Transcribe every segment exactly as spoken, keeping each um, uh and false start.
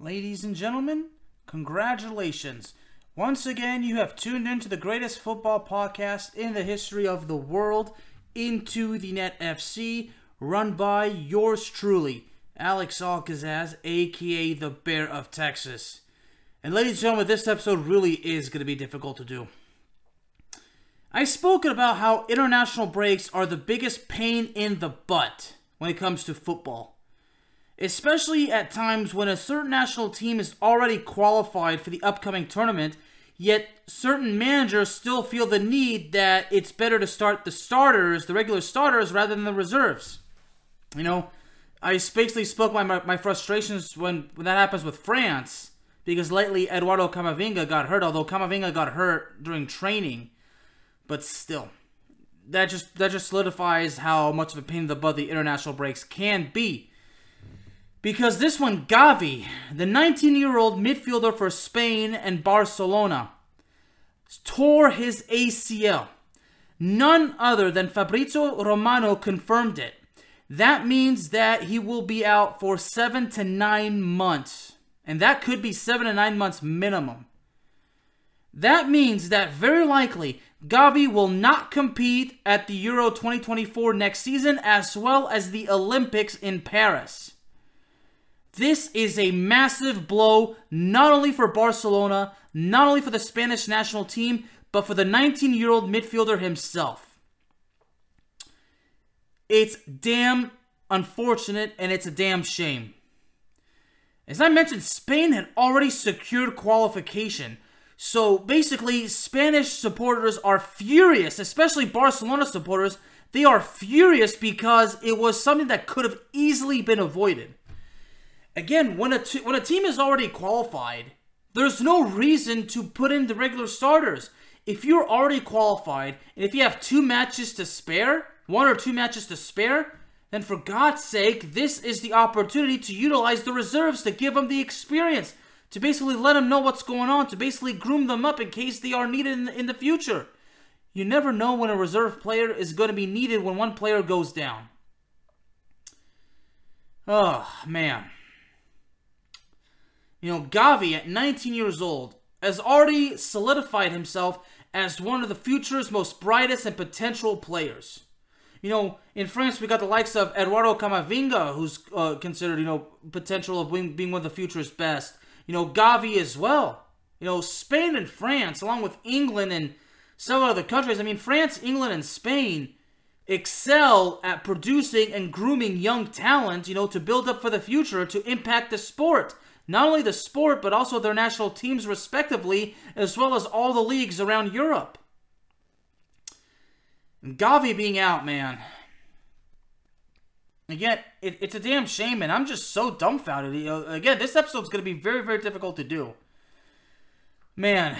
Ladies and gentlemen, congratulations. Once again, you have tuned into the greatest football podcast in the history of the world, Into the Net F C, run by yours truly, Alex Alcazaz, a k a the Bear of Texas. And ladies and gentlemen, this episode really is going to be difficult to do. I've spoken about how international breaks are the biggest pain in the butt when it comes to football, especially at times when a certain national team is already qualified for the upcoming tournament, yet certain managers still feel the need that it's better to start the starters, the regular starters, rather than the reserves. You know, I basically spoke my my frustrations when, when that happens with France, because lately Eduardo Camavinga got hurt, although Camavinga got hurt during training. But still, that just that just solidifies how much of a pain in the butt the international breaks can be. Because this one, Gavi, the nineteen-year-old midfielder for Spain and Barcelona, tore his A C L. None other than Fabrizio Romano confirmed it. That means that he will be out for seven to nine months. And that could be seven to nine months minimum. That means that very likely Gavi will not compete at the Euro twenty twenty-four next season, as well as the Olympics in Paris. This is a massive blow, not only for Barcelona, not only for the Spanish national team, but for the nineteen-year-old midfielder himself. It's damn unfortunate, and it's a damn shame. As I mentioned, Spain had already secured qualification. So basically, Spanish supporters are furious, especially Barcelona supporters. They are furious because it was something that could have easily been avoided. Again, when a, t- when a team is already qualified, there's no reason to put in the regular starters. If you're already qualified, and if you have two matches to spare... one or two matches to spare, then for God's sake, this is the opportunity to utilize the reserves, to give them the experience, to basically let them know what's going on, to basically groom them up in case they are needed in the, in the future. You never know when a reserve player is going to be needed when one player goes down. Oh, man. You know, Gavi, at nineteen years old, has already solidified himself as one of the future's most brightest and potential players. You know, in France, we got the likes of Eduardo Camavinga, who's uh, considered, you know, potential of being, being one of the future's best. You know, Gavi as well. You know, Spain and France, along with England and several other countries. I mean, France, England, and Spain excel at producing and grooming young talent, you know, to build up for the future, to impact the sport. Not only the sport, but also their national teams respectively, as well as all the leagues around Europe. And Gavi being out, man. Again, it, it's a damn shame, and I'm just so dumbfounded. Again, this episode's going to be very, very difficult to do. Man.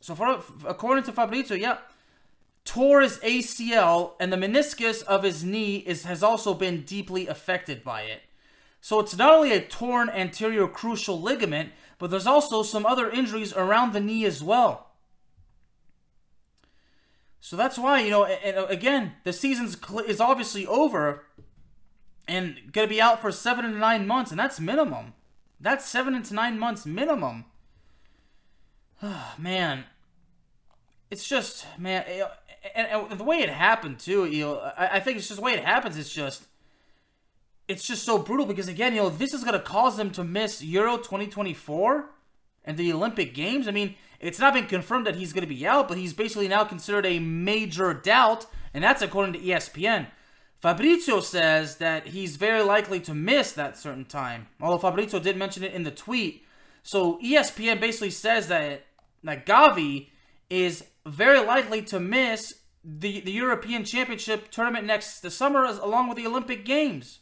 So, for, according to Fabrizio, yeah, tore his A C L, and the meniscus of his knee is has also been deeply affected by it. So, it's not only a torn anterior crucial ligament, but there's also some other injuries around the knee as well. So that's why, you know, and again, the season is obviously over and going to be out for seven to nine months, and that's minimum. That's seven to nine months minimum. Oh, man. It's just, man, it, and, and the way it happened, too, you know, I, I think it's just the way it happens. It's just, it's just so brutal because, again, you know, this is going to cause them to miss Euro twenty twenty-four and the Olympic Games. I mean, it's not been confirmed that he's going to be out, but he's basically now considered a major doubt, and that's according to E S P N. Fabrizio says that he's very likely to miss that certain time, although Fabrizio did mention it in the tweet. So E S P N basically says that, that Gavi is very likely to miss the, the European Championship tournament next the summer, as, along with the Olympic Games.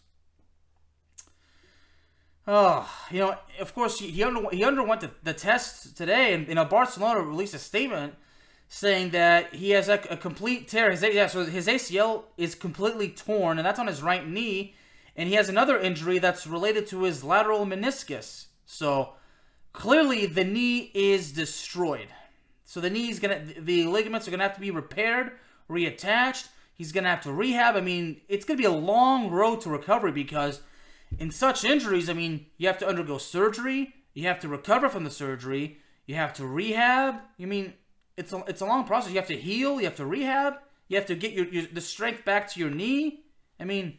Oh, you know, of course, he, he, under, he underwent the, the test today, and you know, Barcelona released a statement saying that he has a, a complete tear. His, yeah, so his A C L is completely torn, and that's on his right knee, and he has another injury that's related to his lateral meniscus. So clearly, the knee is destroyed. So the knee's gonna, the ligaments are gonna have to be repaired, reattached. He's gonna have to rehab. I mean, it's gonna be a long road to recovery because in such injuries, I mean, you have to undergo surgery, you have to recover from the surgery, you have to rehab. I mean, it's a, it's a long process. You have to heal, you have to rehab, you have to get your, your the strength back to your knee. I mean,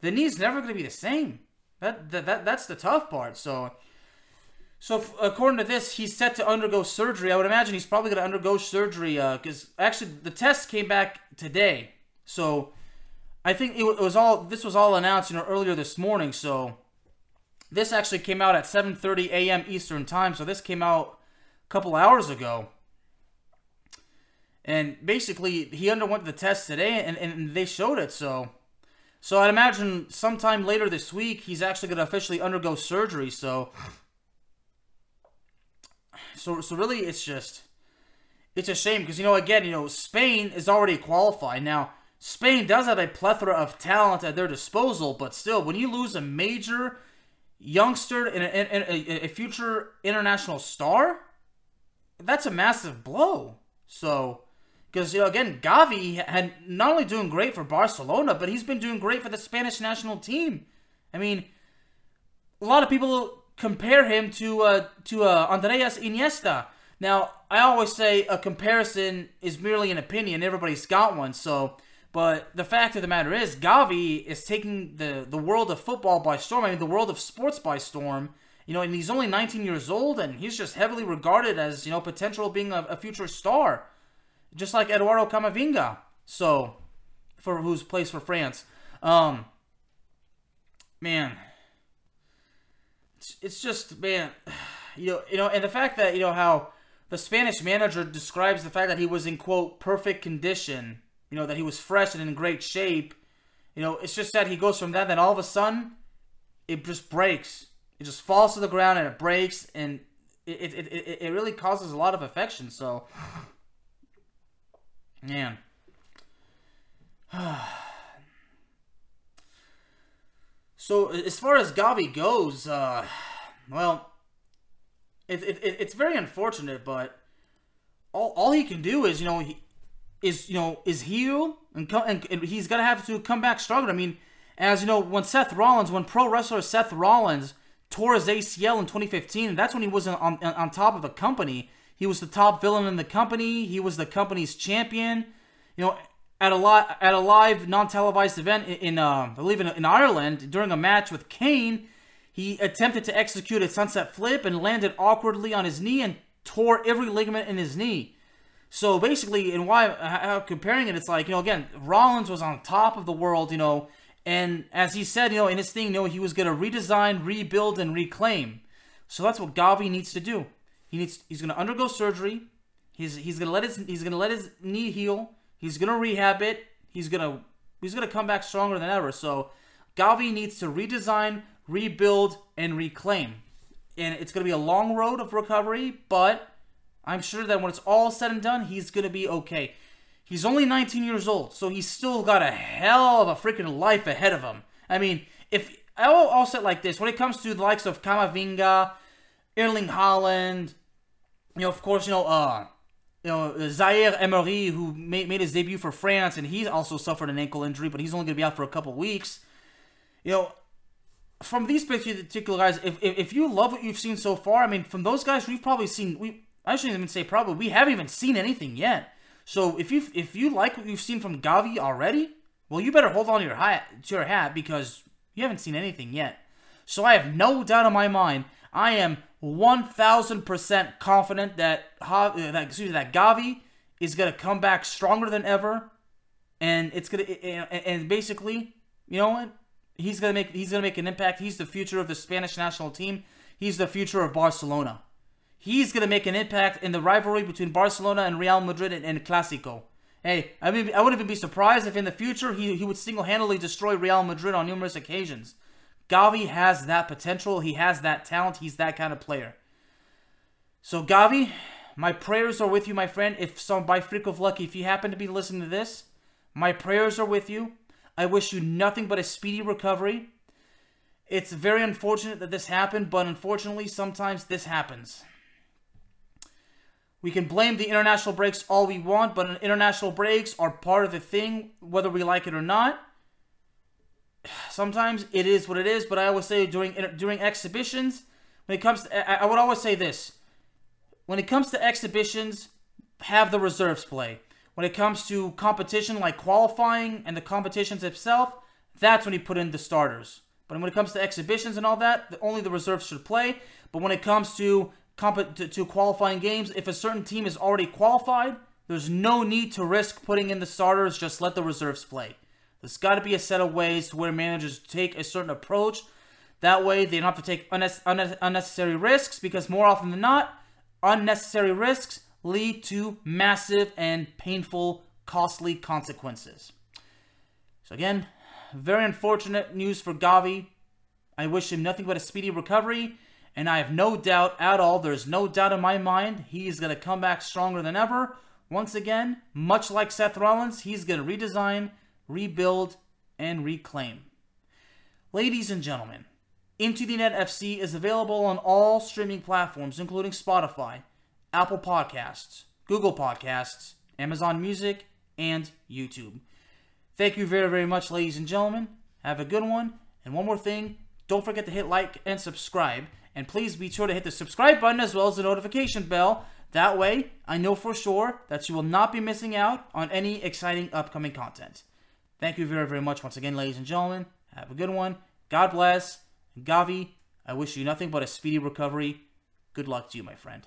the knee's never gonna be the same. That that, that that's the tough part. So. So, according to this, he's set to undergo surgery. I would imagine he's probably going to undergo surgery because uh, actually the test came back today. So, I think it, it was all this was all announced, you know, earlier this morning. So, this actually came out at seven thirty a.m. Eastern time. So, this came out a couple hours ago. And basically, he underwent the test today, and, and they showed it. So, so I'd imagine sometime later this week, he's actually going to officially undergo surgery. So. So, so really, it's just, it's a shame because, you know, again, you know, Spain is already qualified. Now, Spain does have a plethora of talent at their disposal, but still, when you lose a major youngster and a, a, a future international star, that's a massive blow. So, because, you know, again, Gavi had not only doing great for Barcelona, but he's been doing great for the Spanish national team. I mean, a lot of people compare him to uh, to uh, Andreas Iniesta. Now, I always say a comparison is merely an opinion. Everybody's got one. So, but the fact of the matter is, Gavi is taking the, the world of football by storm. I mean, the world of sports by storm. You know, and he's only nineteen years old, and he's just heavily regarded as, you know, potential being a, a future star, just like Eduardo Camavinga. So, for who's plays for France, um, man. It's just, man, you know, you know, and the fact that, you know, how the Spanish manager describes the fact that he was in, quote, perfect condition, you know, that he was fresh and in great shape, you know, it's just that he goes from that, then all of a sudden, it just breaks. It just falls to the ground and it breaks, and it it, it, it really causes a lot of affection, so, man. So, as far as Gavi goes, uh, well, it, it, it's very unfortunate, but all, all he can do is, you know, he, is, you know, is heal, and, co- and, and he's going to have to come back struggling. I mean, as you know, when Seth Rollins, when pro wrestler Seth Rollins tore his A C L in twenty fifteen, that's when he was on, on, on top of the company. He was the top villain in the company. He was the company's champion, you know. At a, li- at a live, non-televised event in, in uh, I believe, in, in Ireland, during a match with Kane, he attempted to execute a sunset flip and landed awkwardly on his knee and tore every ligament in his knee. So basically, and why I'm comparing it, it's like, you know, again, Rollins was on top of the world, you know, and as he said, you know, in his thing, you know, he was going to redesign, rebuild, and reclaim. So that's what Gavi needs to do. He needs, he's going to undergo surgery. He's he's going to let his he's going to let his knee heal. He's going to rehab it. He's going to he's gonna come back stronger than ever. So, Gavi needs to redesign, rebuild, and reclaim. And it's going to be a long road of recovery, but I'm sure that when it's all said and done, he's going to be okay. He's only nineteen years old, so he's still got a hell of a freaking life ahead of him. I mean, if I'll, I'll say it like this. When it comes to the likes of Camavinga, Erling Haaland, you know, of course, you know, uh... You know, Zaire Emery, who made, made his debut for France, and he's also suffered an ankle injury, but he's only going to be out for a couple weeks. You know, from these particular guys, if, if if you love what you've seen so far, I mean, from those guys, we've probably seen, we I shouldn't even say probably, we haven't even seen anything yet. So if you if you like what you've seen from Gavi already, well, you better hold on to your hat, to your hat because You haven't seen anything yet. So I have no doubt in my mind. I am one thousand percent confident that, uh, that, excuse me, that Gavi is going to come back stronger than ever. And it's going to, and basically, you know what? He's going to make, he's going to make an impact. He's the future of the Spanish national team. He's the future of Barcelona. He's going to make an impact in the rivalry between Barcelona and Real Madrid in, in Clásico. Hey, I mean, I wouldn't even be surprised if in the future he, he would single-handedly destroy Real Madrid on numerous occasions. Gavi has that potential. He has that talent. He's that kind of player. So Gavi, my prayers are with you, my friend. If some, by freak of luck, if you happen to be listening to this, my prayers are with you. I wish you nothing but a speedy recovery. It's very unfortunate that this happened, but unfortunately, sometimes this happens. We can blame the international breaks all we want, but international breaks are part of the thing, whether we like it or not. Sometimes it is what it is, but I always say during during exhibitions, when it comes to, I, I would always say this. When it comes to exhibitions, have the reserves play. When it comes to competition like qualifying and the competitions itself, that's when you put in the starters. But when it comes to exhibitions and all that, the, only the reserves should play. But when it comes to, comp- to to qualifying games, if a certain team is already qualified, there's no need to risk putting in the starters. Just let the reserves play. There's got to be a set of ways to where managers take a certain approach. That way, they don't have to take unnecessary risks, because more often than not, unnecessary risks lead to massive and painful, costly consequences. So again, very unfortunate news for Gavi. I wish him nothing but a speedy recovery, and I have no doubt at all, there's no doubt in my mind, he is going to come back stronger than ever. Once again, much like Seth Rollins, he's going to redesign, rebuild, and reclaim. Ladies and gentlemen, Into the Net F C is available on all streaming platforms, including Spotify, Apple Podcasts, Google Podcasts, Amazon Music, and YouTube. Thank you very, very much, ladies and gentlemen. Have a good one. And one more thing, don't forget to hit like and subscribe. And please be sure to hit the subscribe button as well as the notification bell. That way, I know for sure that you will not be missing out on any exciting upcoming content. Thank you very, very much once again, ladies and gentlemen. Have a good one. God bless. And Gavi, I wish you nothing but a speedy recovery. Good luck to you, my friend.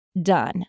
done.